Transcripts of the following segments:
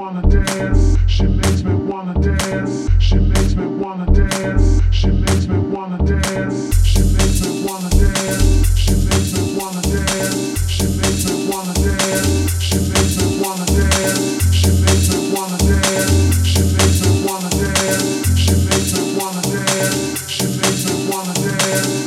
wanna dance. She makes me wanna dance. She makes me wanna dance. She makes me wanna dance. She makes me wanna dance. She makes me wanna dance. She makes me wanna dance. She makes me wanna dance. She makes me wanna dance. She makes me wanna dance. She makes me wanna dance. She makes me wanna dance.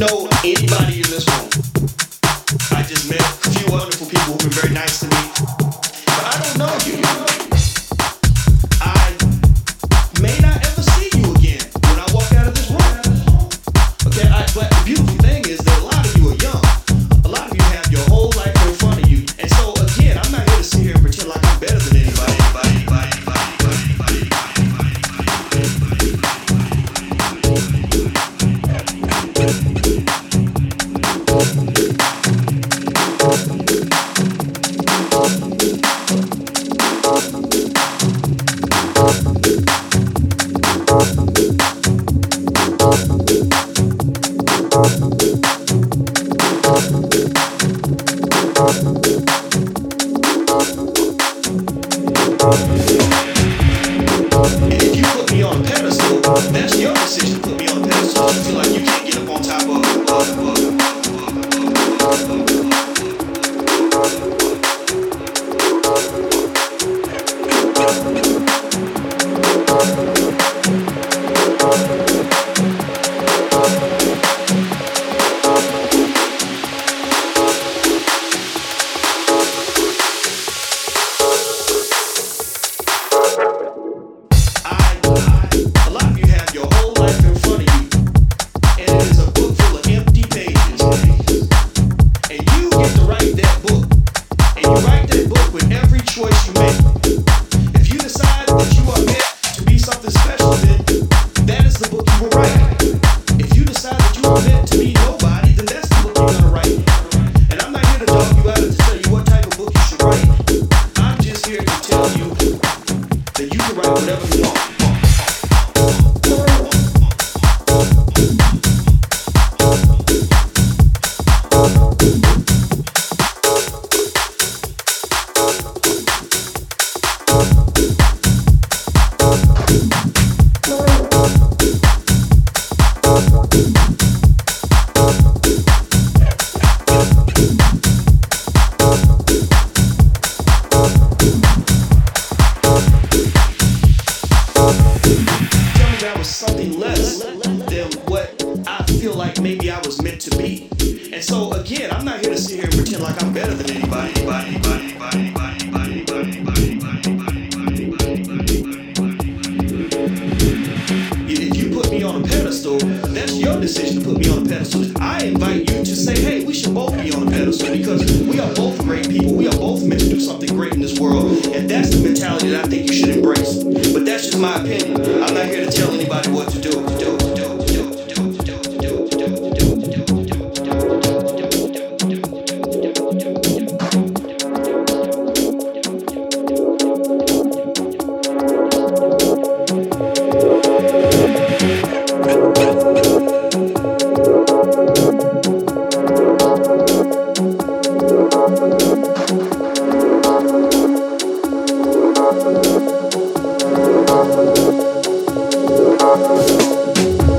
know anybody in this room. I just met a few wonderful people who've been very nice to me, but I don't know you. I may not ever see you again when I walk out of this room. Okay, but the beautiful thing is that a lot of you are young. A lot of you have your whole life in front of you, and so again, I'm not here to sit here and pretend like I'm better than anybody.